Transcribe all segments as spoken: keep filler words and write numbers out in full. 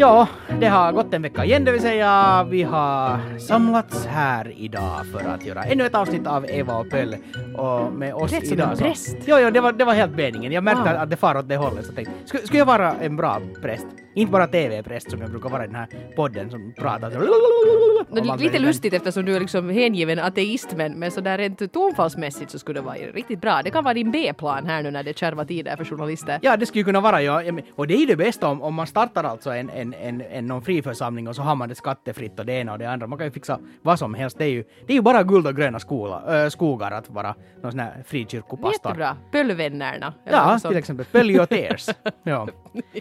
Ja, det har gått en vecka igen, det vill säga vi har samlats här idag för att göra ännu ett avsnitt av Eva och Pöll. Och med oss idag. Det lät som en präst. Så, jo, jo, det var, det var helt meningen. Jag märkte wow. att det far åt det hållet. Så tänkte, ska, ska jag vara en bra präst? Inte bara T V-präst som jag brukar vara i den här podden som pratar. No, det är lite lustigt eftersom du är liksom hängiven ateist, men, men sådär rent tonfallsmässigt så skulle det vara riktigt bra. Det kan vara din B-plan här nu när det är kärva tider för journalister. Ja, det skulle kunna vara, ja. Och det är det bästa om, om man startar alltså en, en, en, en någon friförsamling och så har man det skattefritt och det ena och det andra. Man kan ju fixa vad som helst. Det är ju, det är ju bara guld och gröna skola, äh, skogar att vara någon sån här frikyrkopastor. Jättebra. Pöllvännerna. Ja, till exempel. Pöljoteers. Ja.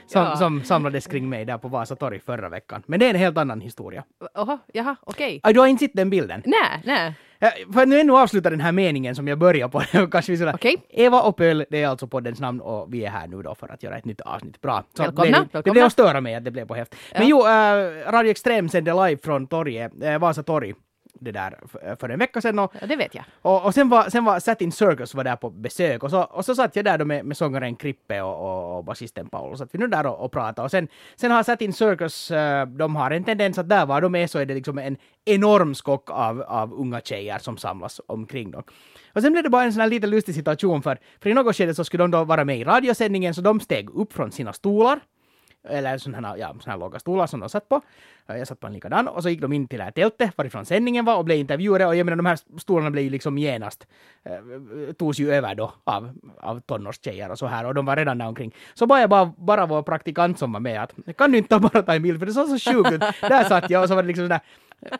Som, ja. som samlades kring mig där på Vasatorg förra veckan. Men det är en helt annan historia. Oha, jaha, okej. Okay. Du har inte sett den bilden? Nej, nej. Ja, för nu ännu avsluta den här meningen som jag börjar på. Kanske okay. Eva och Pöll, det är alltså poddens namn och vi är här nu då för att göra ett nytt avsnitt. Bra. Så välkomna, det, det blev att störa mig att det blev på häft. Ja. Men jo, äh, Radio Extrem sände live från torget, äh, Vasatorg. Det där för en vecka sedan. Och, ja, det vet jag. Och, och sen var, sen var Sattin Circus var där på besök. Och så, och så satt jag där då med, med sångaren Krippe och, och, och basisten Paul. Så att vi nu där och, och pratade. Och sen, sen har Sattin Circus, de har en tendens att där var de är så är det liksom en enorm skock av, av unga tjejer som samlas omkring dem. Och sen blev det bara en sån här lite lustig situation. För, för i något skede så skulle de då vara med i radiosändningen. Så de steg upp från sina stolar. Eller sådana här, ja, sådana här låga stolar som de satt på. Jag satt på en likadan. Och så gick de in till det här tältet varifrån sändningen var och blev intervjuade. Och jag menar, de här stolarna blev ju liksom genast. Eh, togs ju över då av, av tonårstjejer och så här. Och de var redan där omkring. Så bara jag bara, bara vår praktikant som var med att jag kan inte bara ta en bild för det såg så sjukt ut. Där satt jag och så var det liksom sådär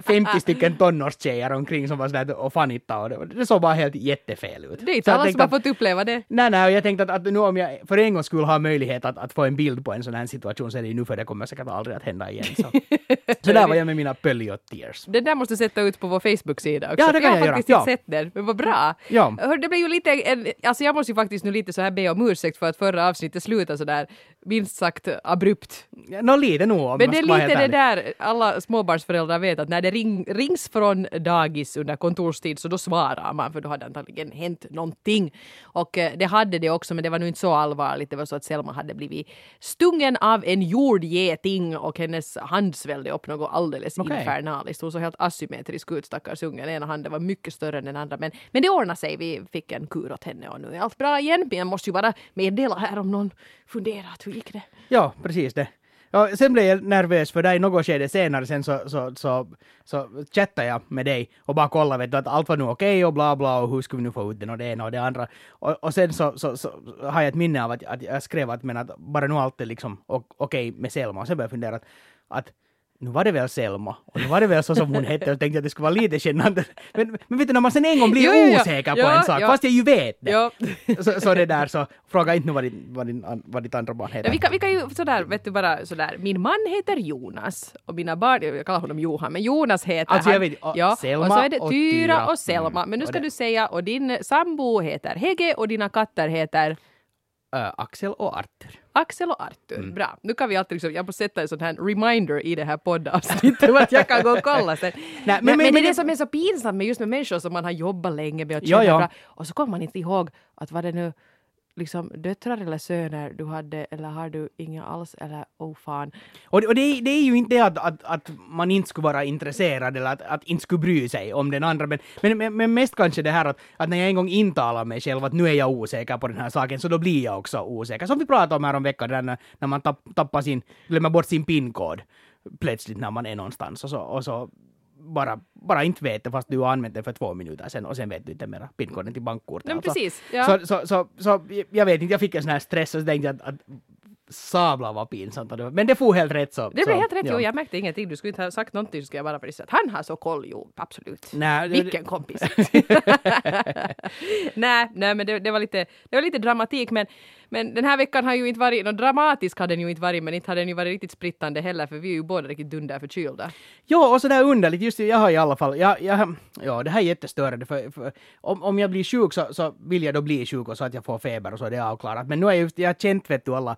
femtio stycken tonårstjejer omkring som var sådär och fanitta. Och det, det såg bara helt jättefel ut. Det är inte alla som har fått uppleva det. Nej, nej. Och jag tänkte att, att nu om jag för en gång skulle ha möjlighet att, att få en bild på en sån här situation så är det ju nu för det kommer säkert aldrig att hända igen. Så, så där var jag med mina pöljotears. Det där måste du sätta ut på vår Facebook-sida också. Ja, det kan jag, jag faktiskt göra. Inte ja. Sett den, men vad bra. Ja. Hör, det blev ju lite, en, alltså jag måste ju faktiskt nu lite så här be om ursäkt för att förra avsnittet slutade så där minst sagt abrupt. Ja, nå, lite nog. Om men det är lite det där, alla småbarnsföräldrar vet att när det ring, rings från dagis under kontorstid så då svarar man för då hade antagligen hänt någonting. Och det hade det också, men det var nu inte så allvarligt. Det var så att Selma hade blivit stungen av en jordgeting och hennes hand svällde upp något alldeles okay. infernaliskt. Hon så helt asymmetrisk ut, stackars ungen. Ena handen var mycket större än den andra. Men, men det ordnade sig. Vi fick en kur åt henne och nu är allt bra igen. Men jag måste ju bara meddela här om någon funderat. Hur gick det? Ja, precis det. Ja, sen blev jag nervös för dig något skede senare. Sen så, så, så, så chattade jag med dig och bara kollade vet du, att allt var nu okej okay och bla bla och hur skulle vi nu få ut den och det ena och det andra. Och, och sen så, så, så har jag ett minne av att, att jag skrev att, men att bara nu allt är liksom okej okay med Selma. Och sen började jag fundera att, att nu var det väl Selma. Och nu var det väl så som hon hette. Och tänkte jag att det skulle vara lite kännande. Men, men vet du, när man sen en gång blir jo, jo, osäker jo, på en sak. Jo. Fast jag ju vet det. Jo. Så, så det där, så fråga inte nu vad, din, vad, din, vad ditt andra barn heter. Ja, vi, kan, vi kan ju sådär, vet du bara sådär. Min man heter Jonas. Och mina barn, jag kallar honom Johan. Men Jonas heter alltså, han. Vet, och, ja. Selma och så är det Tyra och Selma. Men nu ska du säga, och din sambo heter Hege. Och dina katter heter... Uh, Axel och Arthur. Axel och Arthur, mm. bra. Nu kan vi alltid liksom, jag måste sätta en sån här reminder i det här poddavsnittet att jag kan gå och kolla sen. Nej, men, men, men, men det är det som är så pinsamt med just med människor som man har jobbat länge med att känna jo, jo. Bra. Och så kommer man inte ihåg att vad det nu liksom döttrar eller söner du hade eller har du inga alls eller oh fan. Och, och det, det är ju inte att, att, att man inte skulle vara intresserad eller att, att inte skulle bry sig om den andra. Men, men, men mest kanske det här att, att när jag en gång intalar mig själv att nu är jag osäker på den här saken så då blir jag också osäker. Som vi pratade om här om veckan när, när man tapp, tappar sin, glömmer bort sin pinkod plötsligt när man är någonstans och så... Och så Bara, bara inte vet fast du har använt den för två minuter sen och sen vet du inte mera pinkoden till bankkortet. Men precis, ja. så, så, så, så jag vet inte, jag fick en sån här stress och så tänkte jag att, att sabla var pinsamt. Men det får helt rätt så. Det blev helt rätt, ja. Jo, jag märkte ingenting. Du skulle inte ha sagt någonting så skulle jag bara precis att han har så koll, jo, absolut. Nä, vilken det... kompis. nej, nej, men det, det, var lite, det var lite dramatik, men Men den här veckan har ju inte varit, någon dramatisk hade den ju inte varit, men inte hade den ju varit riktigt sprittande heller, för vi är ju båda riktigt dunder förkylda. Ja, och sådär underligt, just jag har i alla fall, jag, jag, ja det här är jättestörande, för, för om, om jag blir sjuk så, så vill jag då bli sjuk och så att jag får feber och så, det är avklarat. Men nu är just, jag känt vet du alla,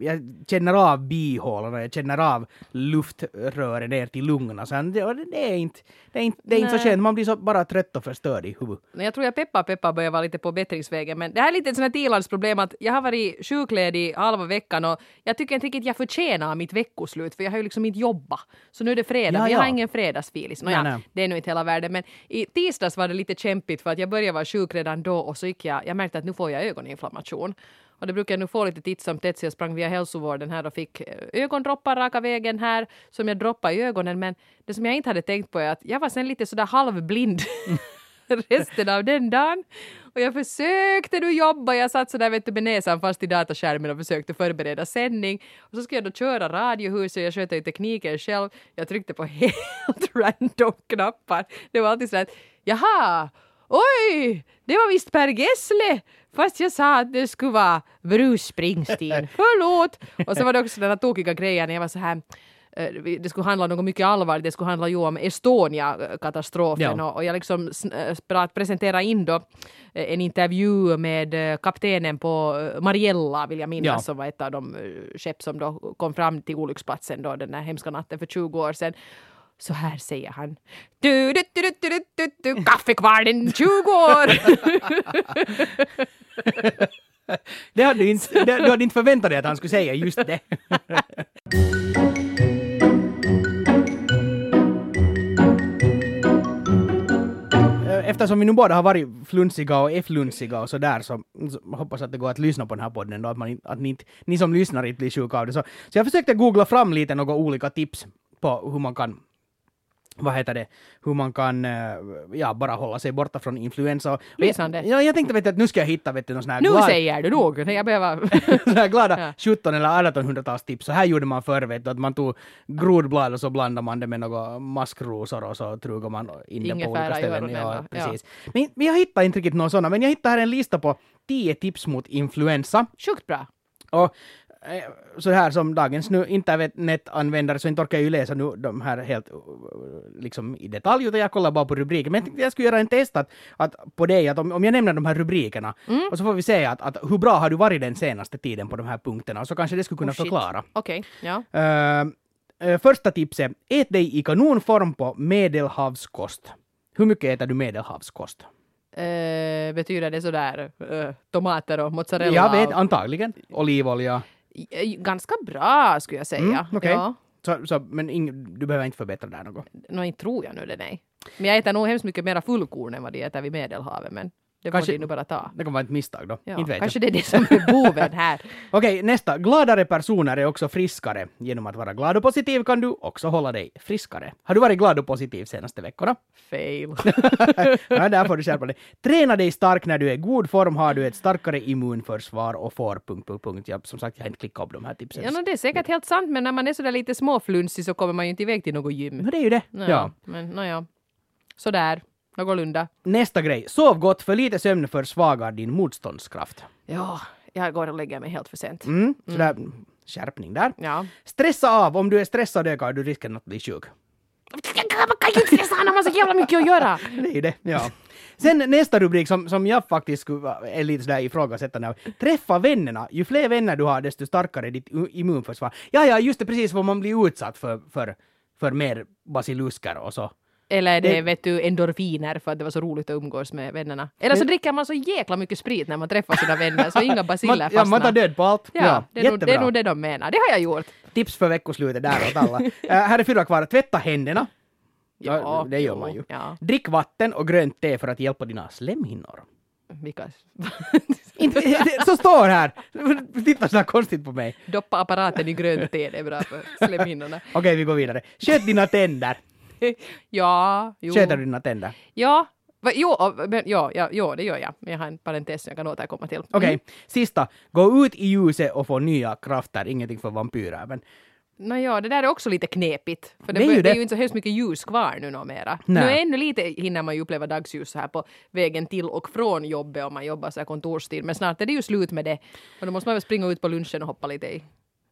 jag känner av bihålorna, jag känner av luftrören ner till lungorna, så det, det är inte, det är inte, det är inte så känt, man blir så bara trött och förstörd i huvudet. Jag tror jag peppa peppa börjar vara lite på bättringsvägen, men det här är lite ett sådant här tilandsproblem att jag har varit sjukledig halva veckan och jag tycker inte riktigt jag förtjänar mitt veckoslut för jag har ju liksom inte jobba. Så nu är det fredag, ja, ja. Jag har ingen fredagsfilis. Nå, ja, ja, det är nu inte hela världen. Men i tisdags var det lite kämpigt för att jag började vara sjuk redan då och så gick jag, jag märkte att nu får jag ögoninflammation. Och det brukar jag nu få lite titt som tätt, så jag sprang via hälsovården här och fick ögondroppar raka vägen här som jag droppade i ögonen. Men det som jag inte hade tänkt på är att jag var sen lite sådär halvblind resten av den dagen. Och jag försökte nu jobba. Jag satt sådär vet du, med näsan fast i dataskärmen och försökte förbereda sändning. Och så skulle jag då köra radiohuset. Jag skötte ju tekniken själv. Jag tryckte på helt random knappar. Det var alltid sådär att, jaha, oj, det var visst Per Gessle. Fast jag sa att det skulle vara Bruce Springsteen. Förlåt! Och så var det också den här tokiga grejen när jag var så här... Det skulle handla om något mycket allvarligt. Det skulle handla ju om Estonia-katastrofen. Ja. Och jag liksom presenterade in då en intervju med kaptenen på Mariella, vill jag minnas, ja. Som var ett av de skepp som då kom fram till olycksplatsen då, den här hemska natten för tjugo år sedan. Så här säger han. Du, du, du, du, du, du, du, kaffekvarnen tjugo år! Det hade du, inte, det, du hade inte förväntat dig att han skulle säga just det. Eftersom vi nu båda har varit flunsiga och är flunsiga och sådär, så, så hoppas jag att det går att lyssna på den här podden då, att, man, att ni, inte, ni som lyssnar inte blir sjuka av det. Så, så jag försökte googla fram lite några olika tips på hur man kan vad heter det, hur man kan ja, bara hålla sig borta från influensa. Lysande. Jag, jag tänkte vet du, att nu ska jag hitta vet du, någon sån här... Nu glad... säger du nog, jag behöver... sån här glada ja. sjutton- eller artonhundratals tips. Så här gjorde man förr, vet du, att man tog grodblad och så blandade man det med några maskrosor och så trugade man in det på olika ställen. Ja, precis. Ja. Men, men jag hittade inte riktigt någon sån, men jag hittade här en lista på tio tips mot influensa. Sjukt bra. Och så här som dagens nu internetanvändare så inte orkar jag ju läsa nu de här helt liksom i detalj utan jag kollar bara på rubriken. Men jag tänkte jag skulle göra en test att, att på dig att om, om jag nämner de här rubrikerna mm. och så får vi se att, att hur bra har du varit den senaste tiden på de här punkterna och så kanske det skulle kunna oh, förklara. Okej, okay. ja. Uh, första tipset, ät dig i kanonform på medelhavskost. Hur mycket äter du medelhavskost? Uh, betyder det sådär uh, tomater och mozzarella? Jag vet, antagligen. Olivolja. Ganska bra skulle jag säga. Mm, okay. Ja. Så, så, men ing, du behöver inte förbättra där något? Nej, inte tror jag nu det, nej. Men jag äter nog hemskt mycket mera fullkorn än vad det äter vid Medelhavet, men det kanske, får du nu bara ta. Det kan vara ett misstag då. Ja, inte vet kanske jag. Det är det som är boven här. Okej, okay, nästa. Gladare personer är också friskare. Genom att vara glad och positiv kan du också hålla dig friskare. Har du varit glad och positiv senaste veckorna? Fail. Ja, där får du skärpa dig. Träna dig stark. När du är i god form har du ett starkare immunförsvar och får... Punkt, punkt, punkt. Ja, som sagt, jag har inte klickat upp de här tipsen. Ja, no, det är säkert helt sant, men när man är sådär lite småflunsig så kommer man ju inte iväg till något gym. No, det är ju det. Nå, ja. Men, no, ja. Sådär. Någorlunda. Nästa grej. Sov gott, för lite sömn försvagar din motståndskraft. Ja, jag går och lägger mig helt för sent. Mm, så där, mm. skärpning där. Ja. Stressa av. Om du är stressad ökar du risken att bli sjuk. Man kan ju inte stressa när man har så jävla mycket att göra. Det är ju det, ja. Sen nästa rubrik som, som jag faktiskt är lite sådär ifrågasättande av. Träffa vännerna. Ju fler vänner du har desto starkare ditt immunförsvar. Ja, ja, just det, precis vad man blir utsatt för, för, för mer basiluskar och så. Eller är det, det, vet du, endorfiner för att det var så roligt att umgås med vännerna. Eller så men, dricker man så jäkla mycket sprit när man träffar sina vänner så inga basiler fastnar. Ja, man tar död på allt. Ja, ja, det, är nog, det är nog det de menar. Det har jag gjort. Tips för veckoslutet där åt alla. uh, här är fyra kvar. Tvätta händerna. Ja, ja det gör jo, man ju. Ja. Drick vatten och grönt te för att hjälpa dina slemhinnor. Vilka? Inte, så står här. Titta så konstigt på mig. Doppa apparaten i grönt te. Det är bra för slemhinnorna. Okej, okay, vi går vidare. Sköt dina tänder. Ja, jo. Sköter du dina tänder? Ja, va, jo, men, ja, ja, ja, det gör jag. Men jag har en parentes jag kan återkomma till. Okej, okay. Sista. Gå ut i ljuset och få nya krafter. Ingenting för vampyrer, men... Nå ja, det där är också lite knepigt. För det, det, är, ju bör, det. det är ju inte så hemskt mycket ljus kvar nu numera. Nu ännu lite hinner man ju uppleva dagsljus så här på vägen till och från jobbet om man jobbar så här kontorstid. Men snart är det ju slut med det. Och då måste man väl springa ut på lunchen och hoppa lite i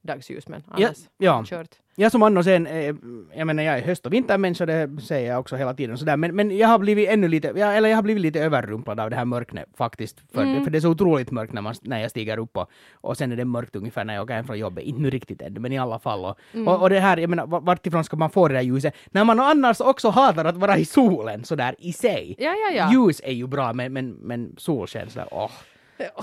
dagsljus, men annars ja, ja. Jag som annars sen, eh, jag menar jag är höst- och vintermänniska, det säger jag också hela tiden sådär, men, men jag har blivit ännu lite, jag, eller jag har blivit lite överrumplad av det här mörknet faktiskt, för, mm. för det är så otroligt mörkt när, man, när jag stiger upp och, och sen är det mörkt ungefär när jag åker hem från jobbet, inte nu riktigt ännu, men i alla fall och, mm. och, och det här, jag menar, vartifrån ska man få det där ljuset, när man annars också hatar att vara i solen sådär i sig, ja, ja, ja. Ljus är ju bra, men, men, men sol känns där, åh. Oh.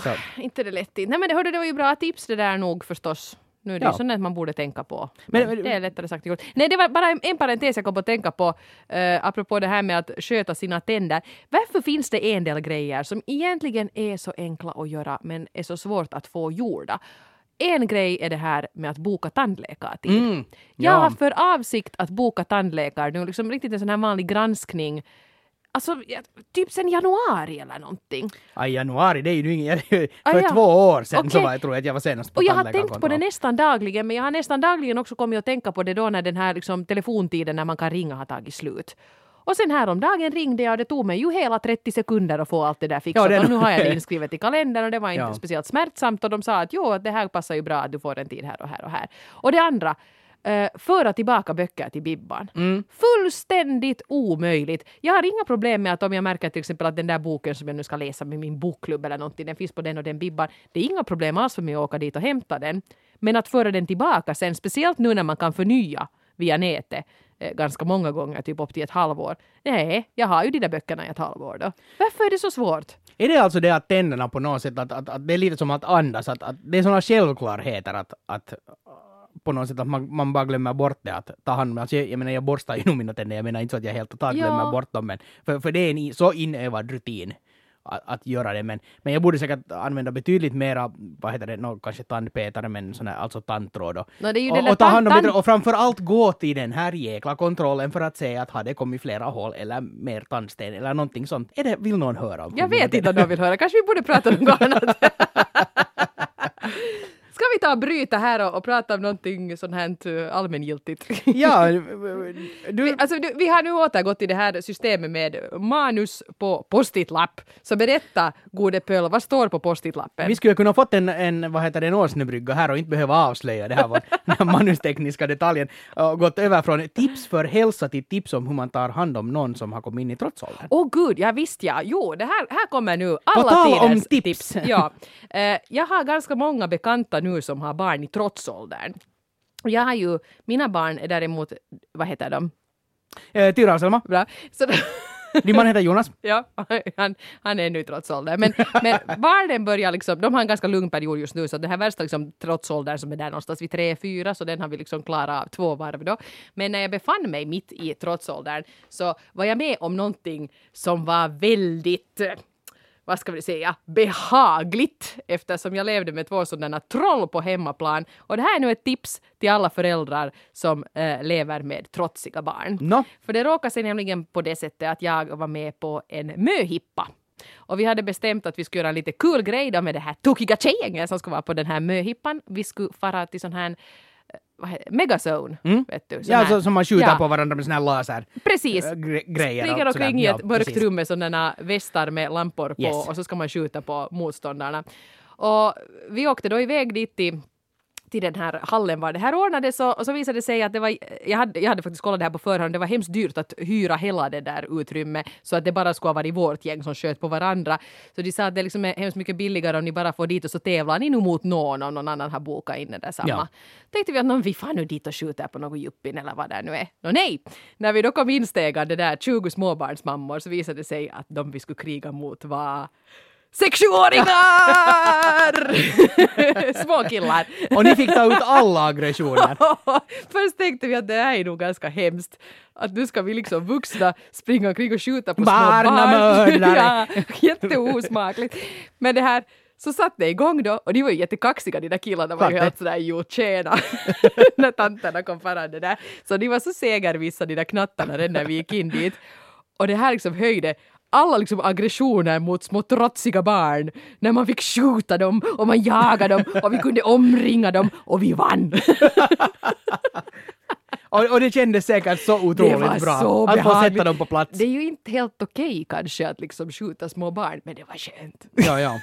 Så. Inte det lätt. Nej, men det, hörde, det var ju bra tips det där nog förstås. Nu är det ja. ju sånt man borde tänka på. Men, men, det är lättare sagt. Nej, det var bara en, en parentes jag kom att tänka på. Eh, apropå det här med att sköta sina tänder. Varför finns det en del grejer som egentligen är så enkla att göra men är så svårt att få gjorda? En grej är det här med att boka tandläkartid. Mm, ja. Jag har för avsikt att boka tandläkare. Nu liksom riktigt en sån här vanlig granskning. Alltså, typ sen januari eller någonting. Aj, januari, det är ju inget. För Aj, ja. två år sedan okay. så var, jag tror att jag var senast på tandläkarkontroll. Och jag har tänkt på det nästan dagligen, men jag har nästan dagligen också kommit att tänka på det då när den här liksom, telefontiden när man kan ringa har tagit slut. Och sen häromdagen ringde jag och det tog mig ju hela trettio sekunder att få allt det där fixat. Ja, och nu har jag det inskrivet i kalendern och det var inte ja. speciellt smärtsamt. Och de sa att jo, det här passar ju bra att du får en tid här och här och här. Och det andra... Uh, föra tillbaka böcker till bibban. Mm. Fullständigt omöjligt. Jag har inga problem med att om jag märker till exempel att den där boken som jag nu ska läsa med min bokklubb eller någonting, den finns på den och den bibban. Det är inga problem alls för mig att åka dit och hämta den. Men att föra den tillbaka sen, speciellt nu när man kan förnya via nätet eh, ganska många gånger, typ upp till ett halvår. Nej, jag har ju de där böckerna i ett halvår då. Varför är det så svårt? Är det alltså det att tänderna på något sätt, att, att, att det är lite som att andas, att, att det är sådana självklarheter att... att på något sätt att man, man bara glömmer bort det att ta hand om, alltså jag, jag menar jag borstar ju nu mina tänder, jag menar inte så att jag helt totalt glömmer bort dem, men för, för det är en så inövad rutin att, att göra det, men, men jag borde säkert använda betydligt mera, vad heter det, no, kanske tandpetare, men sån här, alltså tandtråd och, no, och, och ta hand om tan- det, och framförallt gå till den här jäkla kontrollen för att se att har det kommit flera hål eller mer tandsten eller någonting sånt. Är det, vill någon höra om? Jag vet inte om jag vill höra, kanske vi borde prata om något annat. Ska vi ta och bryta här och, och prata om någonting sånt här allmängiltigt? Ja. Du... Alltså, du, vi har nu återgått till det här systemet med manus på postitlapp. Så berätta, gode Pöll, vad står på postitlappen? Vi skulle kunna fått en, en, vad heter det, en årsnebrygga här och inte behöva avslöja det här, var, den här manustekniska detaljen. Och gått över från tips för hälsa till tips om hur man tar hand om någon som har kommit in i trotsåldern. Åh oh, gud, jag visste ja. Jo, det här, här kommer nu alla tidens tips. tips. Ja. Eh, jag har ganska många bekanta nu som har barn i trotsåldern. Jag har ju, mina barn är däremot, vad heter de? Eh, Tyra och Selma. Bra. Så då... Din man heter Jonas. Ja, han, han är nu i trotsåldern. Men, men barnen börjar liksom, de har en ganska lugn period just nu, så den här värsta liksom, trotsåldern som är där någonstans vid tre, fyra, så den har vi liksom klarat av två varv då. Men när jag befann mig mitt i trotsåldern så var jag med om någonting som var väldigt... vad ska vi säga, behagligt, eftersom jag levde med två sådana troll på hemmaplan. Och det här är nu ett tips till alla föräldrar som äh, lever med trotsiga barn. No. För det råkade sig nämligen på det sättet att jag var med på en möhippa. Och vi hade bestämt att vi skulle göra en lite kul grej då med det här tokiga tjejgänget som skulle vara på den här möhippan. Vi skulle fara till sån här Megazone, mm. vet du. Ja, så, som man skjuter ja. på varandra med såna här laser. Precis. Gre- grejer. Springer omkring i ett ja, mörkt rum med sådana västar med lampor på yes. och så ska man skjuta på motståndarna. Och vi åkte då iväg dit till, till den här hallen var det här ordnades och, och så visade det sig att det var, jag hade, jag hade faktiskt kollat det här på förhand, det var hemskt dyrt att hyra hela det där utrymmet så att det bara skulle vara i vårt gäng som sköt på varandra. Så de sa att det liksom är hemskt mycket billigare om ni bara får dit och så tävlar ni nog mot någon och någon annan har bokat in det där samma. Ja. Tänkte vi att någon, vi fan nu dit och skjuter på någon juppin eller vad det nu är. Nå nej! När vi då kom instega det där tjugo småbarnsmammor så visade det sig att de vi skulle kriga mot var... sextioåringar! Småkillar. Och ni fick ta ut alla aggressioner. Först tänkte vi att det här är nog ganska hemskt. Att nu ska vi liksom vuxna springa omkring och skjuta på barn, små barn. Ja, jätteosmakligt. Men det här, så satt det igång då. Och de var ju jättekaxiga, de där killarna var ju helt sådär, jo tjena. När tantarna kom farande där. Så de var så segervissa, de där knattarna, redan när vi gick in dit. Och det här liksom höjde... alla liksom aggressioner mot små trotsiga barn när man fick skjuta dem och man jagade dem och vi kunde omringa dem och vi vann. och, och det kändes säkert så otroligt bra så att få sätta dem på plats. Det är ju inte helt okej okay, kanske att liksom skjuta små barn, men det var skönt. ja, ja.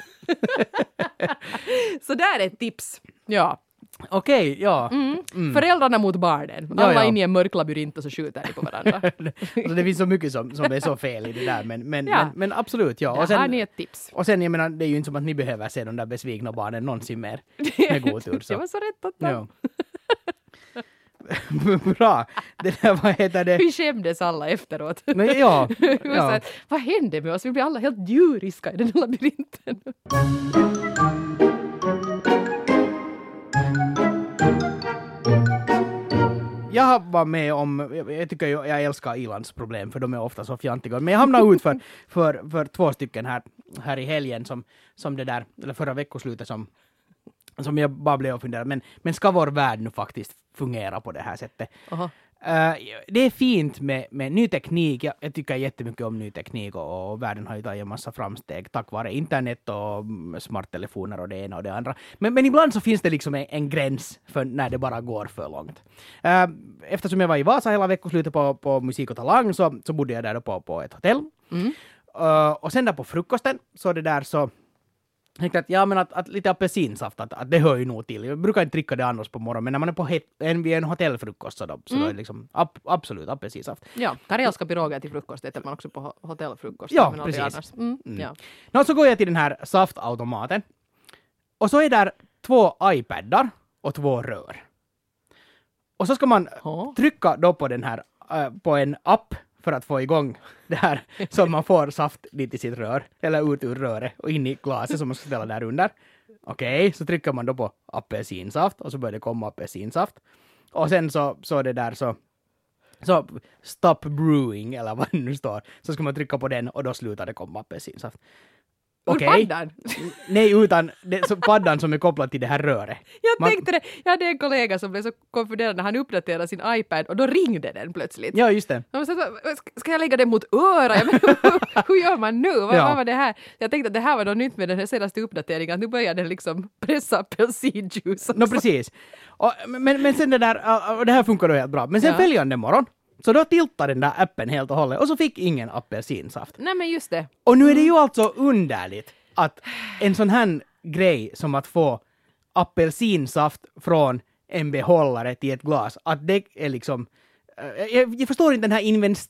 Så där är ett tips. Ja. Okej, ja. Mm. Mm. Föräldrarna mot barnen. Alla ja, ja. in i en mörk labyrint och så skjuter de på varandra. Alltså det finns så mycket som, som är så fel i det där, men, men, ja. men, men absolut, ja. Och sen, ja, ni ett tips. Och sen, jag menar, det är ju inte som att ni behöver se de där besvikna barnen någonsin mer med god tur. Så. Det var så rätt att ta. Ja. Bra. Det där, vad heter det? Vi skämdes alla efteråt. Nej, ja. Ja. Här, vad hände med oss? Vi blev alla helt djuriska i den labyrinten. Jag var med om, jag tycker jag, jag älskar Ilans problem för de är ofta så fjantiga. Men jag hamnade ut för, för, för två stycken här, här i helgen som, som det där, eller förra veckoslutet som Som jag bara blev och funderade. Men, men ska vår värld nu faktiskt fungera på det här sättet? Uh, det är fint med, med ny teknik. Jag, jag tycker jättemycket om ny teknik. Och, och världen har ju tagit en massa framsteg tack vare internet och smarttelefoner och det ena och det andra. Men, men ibland så finns det liksom en, en gräns för när det bara går för långt. Uh, eftersom jag var i Vasa hela veckoslutet på, på Musik och Talang så, så bodde jag där på, på ett hotell. Mm. Uh, och sen där på frukosten så det där så... Att, ja, men att, att lite apelsinsaft, att, att det hör ju nog till. Jag brukar inte dricka det annars på morgonen, men när man är på het, en, en hotellfrukost så, då, så mm. då är det liksom ap, absolut apelsinsaft. Ja, karelska piroger till frukost, det är man också på hotellfrukost. Ja, men precis. Mm, mm. Ja. No, så går jag till den här saftautomaten och så är där två iPadar och två rör. Och så ska man oh. trycka då på den här, äh, på en app för att få igång det här som man får saft dit i sitt rör. Eller ut ur röret och in i glaset som man ska ställa där under. Okej, okay, så trycker man då på apelsinsaft och så börjar det komma apelsinsaft. Och sen så, så det där så, så stop brewing eller vad det nu står. Så ska man trycka på den och då slutar det komma apelsinsaft. Okej. Okay. Ur paddan? Nej, utan det, så paddan som är kopplad till det här röret. Jag Man, tänkte det. Jag hade en kollega som blev så konfunderad när han uppdaterade sin iPad och då ringde den plötsligt. Ja, just det. Så, ska jag lägga den mot öra? Jag men, hur, hur gör man nu? Vad, ja. vad var det här? Jag tänkte att det här var något nytt med den här senaste uppdateringen. Nu börjar den liksom pressa apelsinjuice. No, precis. Och, men, men sen det där, och det här funkar då helt bra. Men sen ja. följande morgon. Så då tiltar den där appen helt och hållet och så fick ingen apelsinsaft. Nej, men just det. Och nu är det ju alltså underligt att en sån här grej som att få apelsinsaft från en behållare till ett glas, att det är liksom... Jag, jag förstår inte den här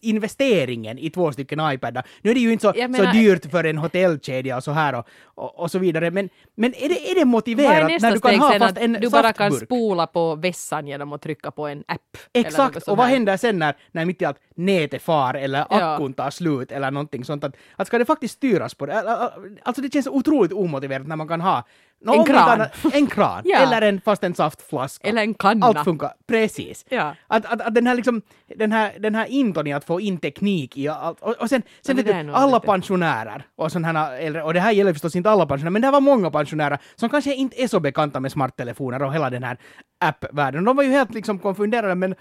investeringen i två stycken iPadar. Nu är det ju inte så, menar, så dyrt för en hotellkedja och så här och, och, och så vidare. Men, men är, det, är det motiverat är när du kan ha fast en du bara saftburk? Kan spola på vässan genom att trycka på en app. Exakt, och vad händer sen när, när mitt i allt nätet far eller akkun tar slut eller någonting sånt? Att, att ska det faktiskt styras på det? Alltså det känns otroligt omotiverat när man kan ha no, en kran, annat, en kran. Ja. Eller en, fast en saftflaska. Eller en kanna. Allt funkar, precis. Ja. Att, att, att den här liksom, den här, den här inton i att få in teknik i allt. Och, och sen, sen vet du, alla lite. pensionärer och sån här, och det här gäller förstås inte alla pensionärer, men det var många pensionärer som kanske inte är så bekanta med smarttelefoner och hela den här app-världen. De var ju helt liksom konfunderade, men,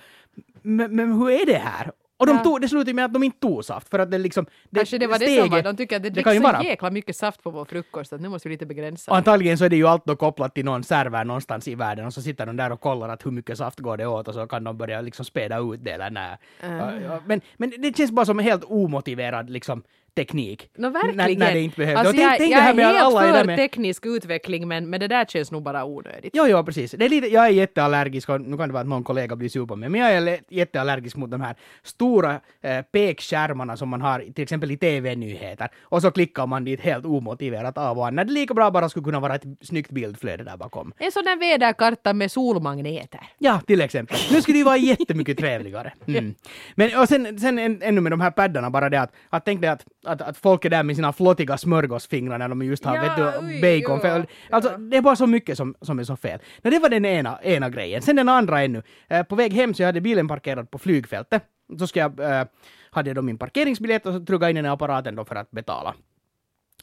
men, men hur är det här? Och de tog, det slutade med att de inte tog saft. För att det liksom... Det kanske det var steget, det som var. De tycker att det, det dricker så jäkla mycket saft på vår frukost. Att nu måste vi lite begränsa. Antagligen så är det ju allt då kopplat till någon server någonstans i världen. Och så sitter de där och kollar att hur mycket saft går det åt. Och så kan de börja liksom spela ut det eller nä. Uh. Men, men det känns bara som en helt omotiverad liksom... teknik. No, verkligen. När, när det inte behövs. Alltså, tänk, jag tänk jag är helt alla för med. Teknisk utveckling, men, men det där känns nog bara onödigt. Jo, jo, precis. Det är lite, jag är jätteallergisk, och nu kan det vara att någon kollega blir sur på mig, men jag är jätteallergisk mot de här stora eh, pekskärmarna som man har, till exempel i tv-nyheter. Och så klickar man dit helt omotiverat av och annat. Det lika bra bara skulle kunna vara ett snyggt bildflöde där bakom. En sån där väderkarta med solmagneter. Ja, till exempel. Nu skulle det ju vara jättemycket trevligare. Mm. Men och sen, sen en, ännu med de här paddarna, bara det att, att tänk dig att Att, att folk är där med sina flottiga smörgåsfingrar när de just har ja, vet du, ui, bacon. Jo, alltså, ja. Det är bara så mycket som, som är så fel. No, det var den ena, ena grejen. Sen den andra ännu. Eh, på väg hem så jag hade bilen parkerad på flygfältet. Så ska jag, eh, hade jag då min parkeringsbiljett och så truggade in den apparaten då för att betala.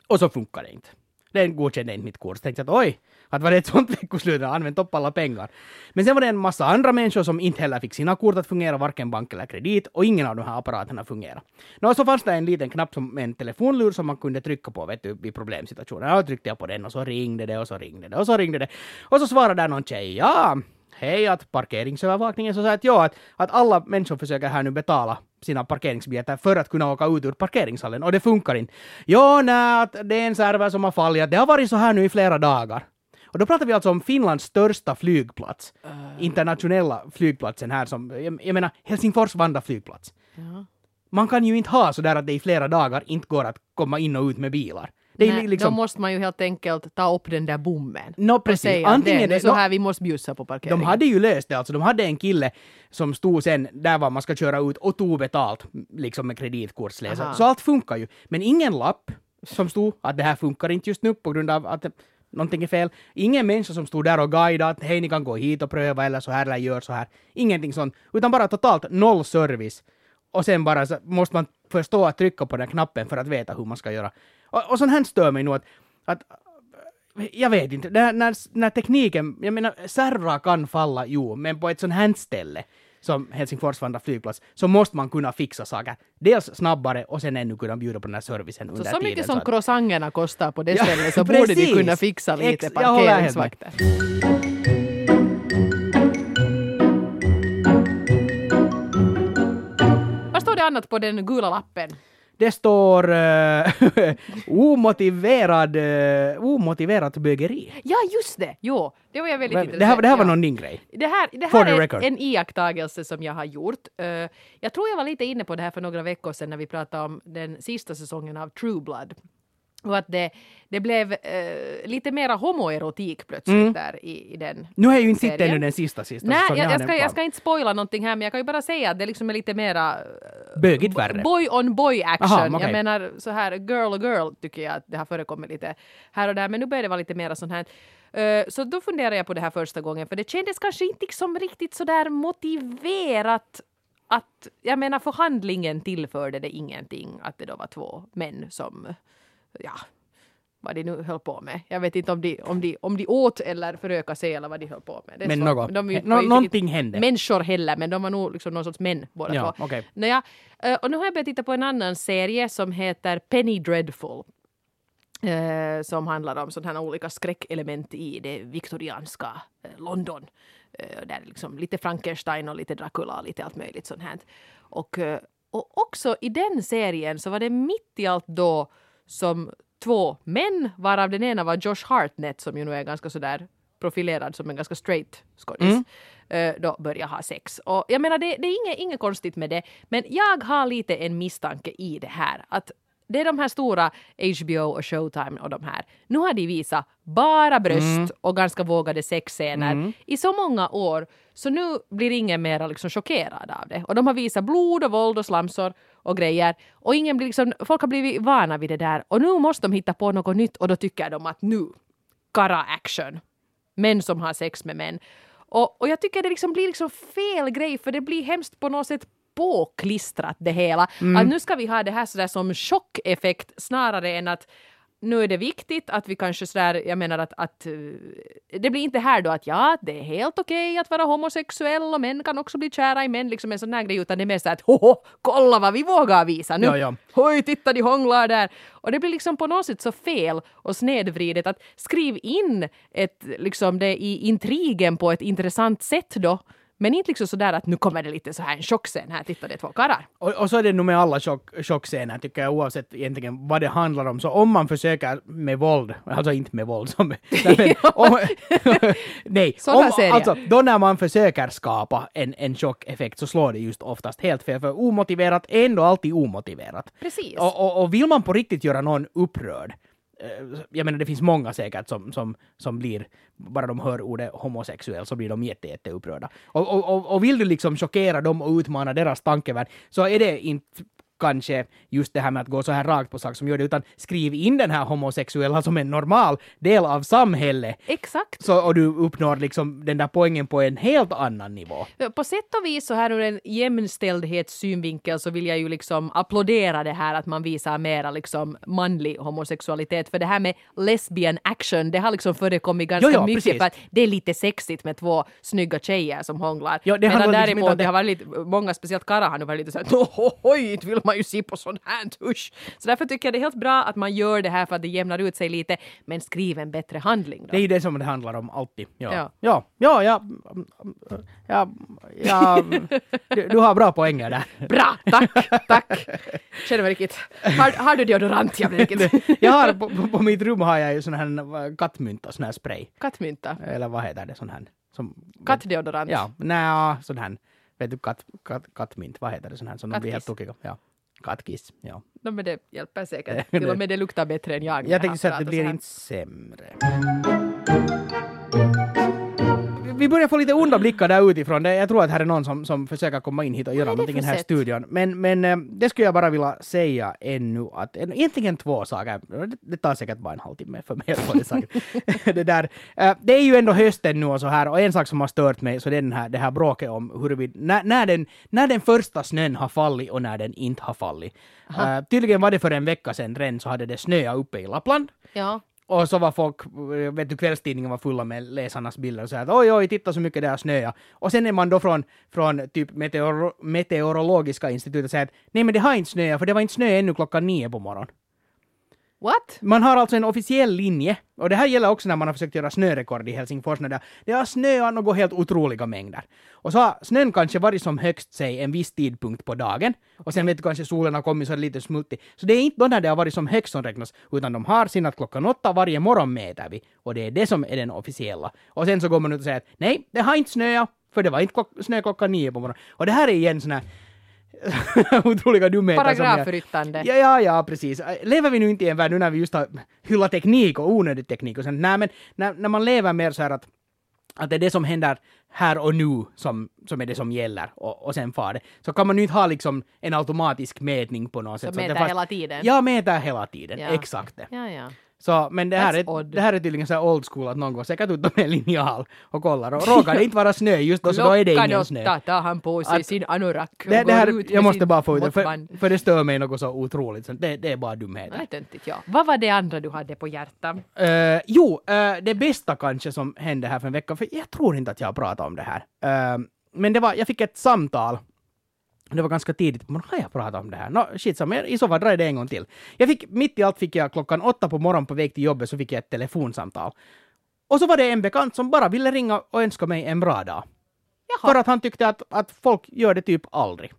Och så funkar det inte. Den godkände inte mitt kurs. Tänkte att oj, att var det ett sånt veckoslut och använt upp alla pengar. Men sen var det en massa andra människor som inte heller fick sina kort att fungera, varken bank eller kredit, och ingen av de här apparaterna fungerar. Nå, så fanns det en liten knapp som en telefonlur som man kunde trycka på, vet du, vid problemsituationer. Jag tryckte jag på den och så ringde det och så ringde det och så ringde det. Och så svarade där någon tjej, ja, hej, att parkeringsövervakningen så sa att ja, att, att alla människor försöker här nu betala sina parkeringsbiljetter för att kunna åka ut ur parkeringshallen, och det funkar inte. Ja, nej, att det är en server som har fallit. Det har varit så här nu i flera dagar. Och då pratar vi alltså om Finlands största flygplats. Uh. Internationella flygplatsen här som, jag, jag menar, Helsingfors Vanda flygplats. Uh. Man kan ju inte ha så där att det i flera dagar inte går att komma in och ut med bilar. Det är Nej, liksom... Då måste man ju helt enkelt ta upp den där bommen. No, precis. Antingen det, det är så här, vi måste bjussa på parkeringen. De hade ju löst det, alltså. De hade en kille som stod sen där var man ska köra ut och tog betalt liksom med kreditkortsläsare. Aha. Så allt funkar ju. Men ingen lapp som stod att det här funkar inte just nu på grund av att någonting är fel. Ingen människa som stod där och guidade att hej, ni kan gå hit och pröva eller så här eller gör så här. Ingenting sånt. Utan bara totalt noll service. Och sen bara så måste man förstå att trycka på den knappen för att veta hur man ska göra. Och, och sånt här stör mig nog att, att jag vet inte, när, när, när tekniken, jag menar, särra kan falla, jo, men på ett sånt här ställe som Helsingfors Vanda flygplats så måste man kunna fixa saker. Dels snabbare och sen ännu kunna bjuda på den här servicen under så, så tiden. Så mycket som croissangerna kostar på det ja, stället så precis. Borde vi kunna fixa lite Ex- parkeringsvakter. Vad står det annat på den gula lappen? Det står uh, omotiverad, uh, omotiverat bögeri. Ja, just det. Jo, det var jag väldigt intresserad. Det här, det här var någon din grej. Det här, det här är record. En iakttagelse som jag har gjort. Uh, jag tror jag var lite inne på det här för några veckor sedan när vi pratade om den sista säsongen av True Blood. Och att det, det blev uh, lite mera homoerotik plötsligt mm. där i, i den Nu har jag ju inte sett ännu den sista sista. Nej, jag, jag, jag, ska, jag ska inte spoila någonting här, men jag kan ju bara säga att det liksom är lite mera uh, bögigt värre. Boy on boy action. Aha, okay. Jag menar så här girl on girl tycker jag att det har förekommit lite här och där, men nu börjar det vara lite mera sån här. Uh, så då funderade jag på det här första gången, för det kändes kanske inte liksom riktigt så där motiverat. Att, jag menar, förhandlingen tillförde det ingenting att det då var två män som... ja, vad de nu höll på med. Jag vet inte om de, om de, om de åt eller förökade sig eller vad de höll på med. Det är men något. De, de, Nå, någonting hände. Människor heller, men de var nog liksom någon sorts män båda ja, två. Okay. Naja, och nu har jag börjat titta på en annan serie som heter Penny Dreadful. Eh, som handlar om sådana olika skräckelement i det viktorianska eh, London. Eh, där liksom lite Frankenstein och lite Dracula och lite allt möjligt sånt här. Och, eh, och också i den serien så var det mitt i allt då som två män, varav den ena var Josh Hartnett, som ju nu är ganska sådär profilerad som en ganska straight skådis, mm. då börjar ha sex. Och jag menar, det, det är inget, inget konstigt med det, men jag har lite en misstanke i det här, att det är de här stora H B O och Showtime och de här. Nu har de visat bara bröst mm. och ganska vågade sexscener mm. i så många år, så nu blir ingen mer liksom chockerad av det. Och de har visat blod och våld och slamsor och grejer. Och ingen blir liksom, folk har blivit vana vid det där. Och nu måste de hitta på något nytt, och då tycker de att nu, kara action. Män som har sex med män. Och, och jag tycker det liksom blir liksom fel grej, för det blir hemskt på något sätt påklistrat det hela. Mm. Att nu ska vi ha det här sådär som chockeffekt snarare än att nu är det viktigt att vi kanske sådär, jag menar att, att det blir inte här då att ja, det är helt okej att vara homosexuell och män kan också bli kära i män, liksom en sån här grej, utan det är mest så att hoho, kolla vad vi vågar visa nu. Ja, ja. Hoj, titta de hånglar där. Och det blir liksom på något sätt så fel och snedvridet att skriv in ett, liksom det i intrigen på ett intressant sätt då. Men inte liksom sådär att nu kommer det lite så här en chockscen här, titta det två karar. Och, och så är det nog med alla chock, chockscener tycker jag, oavsett egentligen vad det handlar om. Så om man försöker med våld, alltså inte med våld som... men, om, nej, om, alltså då när man försöker skapa en, en chockeffekt så slår det just oftast helt fel. För omotiverat är ändå alltid omotiverat. Precis. Och, och, och vill man på riktigt göra någon upprörd, jag menar det finns många säkert som, som, som blir, bara de hör ordet homosexuell så blir de jätte, jätte upprörda. Och, och, och vill du liksom chockera dem och utmana deras tankevärld så är det inte kanske just det här med att gå så här rakt på sak som gör det, utan skriv in den här homosexuella som en normal del av samhället. Exakt. Så, och du uppnår liksom den där poängen på en helt annan nivå. På sätt och vis så här ur en jämställdhetssynvinkel så vill jag ju liksom applådera det här att man visar mera liksom manlig homosexualitet, för det här med lesbian action, det har liksom förekommit ganska jo, jo, mycket precis. För att det är lite sexigt med två snygga tjejer som hånglar. Jo, det medan däremot liksom det... det har varit lite, många speciellt karrar har nu varit lite så här oj, inte vill man ju se på sån här tusch. Så därför tycker jag det är helt bra att man gör det här för att det jämnar ut sig lite, men skriv en bättre handling då. Det är ju det som det handlar om alltid. Ja, ja, ja, ja, ja, ja, ja. Du, du har bra poänger där. Bra, tack, tack. Känner mig riktigt. Har, har du deodorant? Jag, jag har, på, på, på mitt rum har jag ju sån här kattmynta, sån här spray. Kattmynta? Eller vad heter det sån här? Som, kattdeodorant? Ja, nej, sån här. Vet du, katt, katt, kattmynt, vad heter det sån här? Som de blir helt tokiga. Ja. Katkis, ja. No men det hjälper säkert. Till och med det luktar bättre än jag. Jag tänkte så att det blir inte sämre. Vi börjar få lite onda blickar där utifrån. Jag tror att här är någon som, som försöker komma in hit och göra någonting i den här sätt? studion. Men, men det skulle jag bara vilja säga ännu att egentligen två saker. Det tar säkert bara en halvtimme för mig att få det sagt. det, där. Det är ju ändå hösten nu och så här. Och en sak som har stört mig så det är den här, det här bråket om huruvida när, när, den, när den första snön har fallit och när den inte har fallit. Uh, tydligen var det för en vecka sedan redan så hade det snöat uppe i Lapland. Ja. Och så var folk, vet du, kvällstidningen var fulla med läsarnas bilder och så här att oj, oj, titta så mycket det har snöat. Och sen är man då från, från typ meteoro, meteorologiska institutet och säger att nej men det har inte snöat för det var inte snö ännu klockan nio på morgon. What? Man har alltså en officiell linje och det här gäller också när man har försökt göra snörekord i Helsingfors när det har snöat något helt otroliga mängder. Och så har snön kanske varit som högst sig en viss tidpunkt på dagen och sen vet du kanske solen har kommit så lite smultig. Så det är inte då när det har varit som högst som räknas utan de har sin att klockan åtta varje morgon mäter vi och det är det som är den officiella. Och sen så går man ut och säger att nej, det har inte snöat för det var inte klock- snö klockan nio på morgonen. Och det här är igen sån här otroliga dumheter. Paragrafryttande. Ja, ja, ja, precis. Lever vi nu inte i en värld nu när vi just har hyllat teknik och onödig teknik och sen, nej men, när, när man lever mer så här att, att det är det som händer här och nu som, som är det som gäller och, och sen far det. Så kan man nu inte ha liksom en automatisk mätning på något sätt. Så mäter så fast, hela tiden. Ja, mäter hela tiden, ja. Exakt det. Ja, ja. Så, men det här, är, det här är tydligen så här old school att någon går säkert ut med linjal och kollar. Och råkar det inte vara snö just då så då är det ingen snö. Klockan åtta tar han på sig att, sin anorak och det, det här, går ut jag måste bara få ut det, för, för det stör mig något så otroligt. Det, det är bara dumheter. Nej, ja. Vad var det andra du hade på hjärtan? Uh, jo, uh, det bästa kanske som hände här för en vecka, för jag tror inte att jag pratat om det här. Uh, men det var, jag fick ett samtal. Det var ganska tidigt. Men har jag pratat om det här? No, shit, som i så fall drar det en gång till. Jag fick, mitt i allt fick jag klockan åtta på morgonen på väg till jobbet så fick jag ett telefonsamtal. Och så var det en bekant som bara ville ringa och önska mig en bra dag. Jaha. För att han tyckte att, att folk gör det typ aldrig.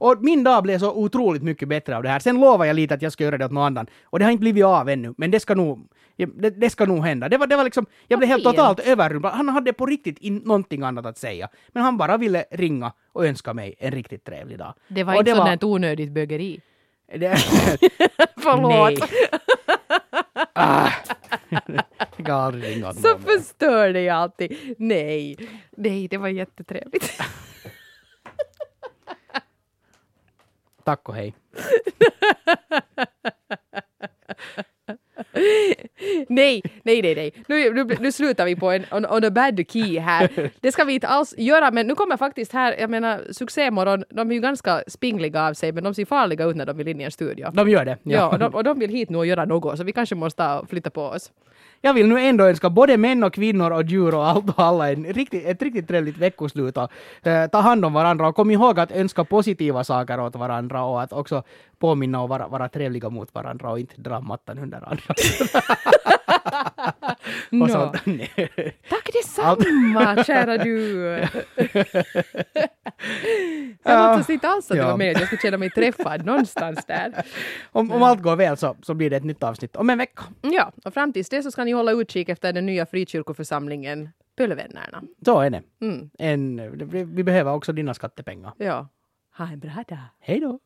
Och min dag blev så otroligt mycket bättre av det här. Sen lovade jag lite att jag ska göra det åt någon annan. Och det har inte blivit av ännu. Men det ska nog, det, det ska nog hända. Det var, det var liksom, jag blev helt totalt överrumplad. Han hade på riktigt in, någonting annat att säga. Men han bara ville ringa och önska mig en riktigt trevlig dag. Det var och inte det sådant var onödigt bögeri. Det, förlåt. ah. Så förstörde jag alltid. Nej. Nej, det var jättetrevligt. Tack och hej. nej, nej, nej, nej. Nu, nu, nu slutar vi på en on, on a bad key här. Det ska vi inte alls göra, men nu kommer faktiskt här, jag menar, Succémorgon, de är ju ganska spingliga av sig, men de ser farliga ut när de vill in i en studio. De gör det. Ja, ja och, de, och de vill hit nu och göra något, så vi kanske måste flytta på oss. Jag vill nu ändå önska både män och kvinnor och djur och allt och alla en riktigt, ett riktigt trevligt veckoslut och eh, ta hand om varandra och kom ihåg att önska positiva saker åt varandra och att också påminna och vara, vara trevliga mot varandra och inte dra mattan under andra. no. så, Tack detsamma, kära du. jag låtsas inte alls att du var med. Jag skulle känna mig träffad någonstans där. Om, om allt går väl så, så blir det ett nytt avsnitt om en vecka. Ja, och fram tills det så ska ni hålla utkik efter den nya frikyrkoförsamlingen Pöllvännerna. Så är det. Mm. En, vi behöver också dina skattepengar. Ja, ha en bra dag. Hej då.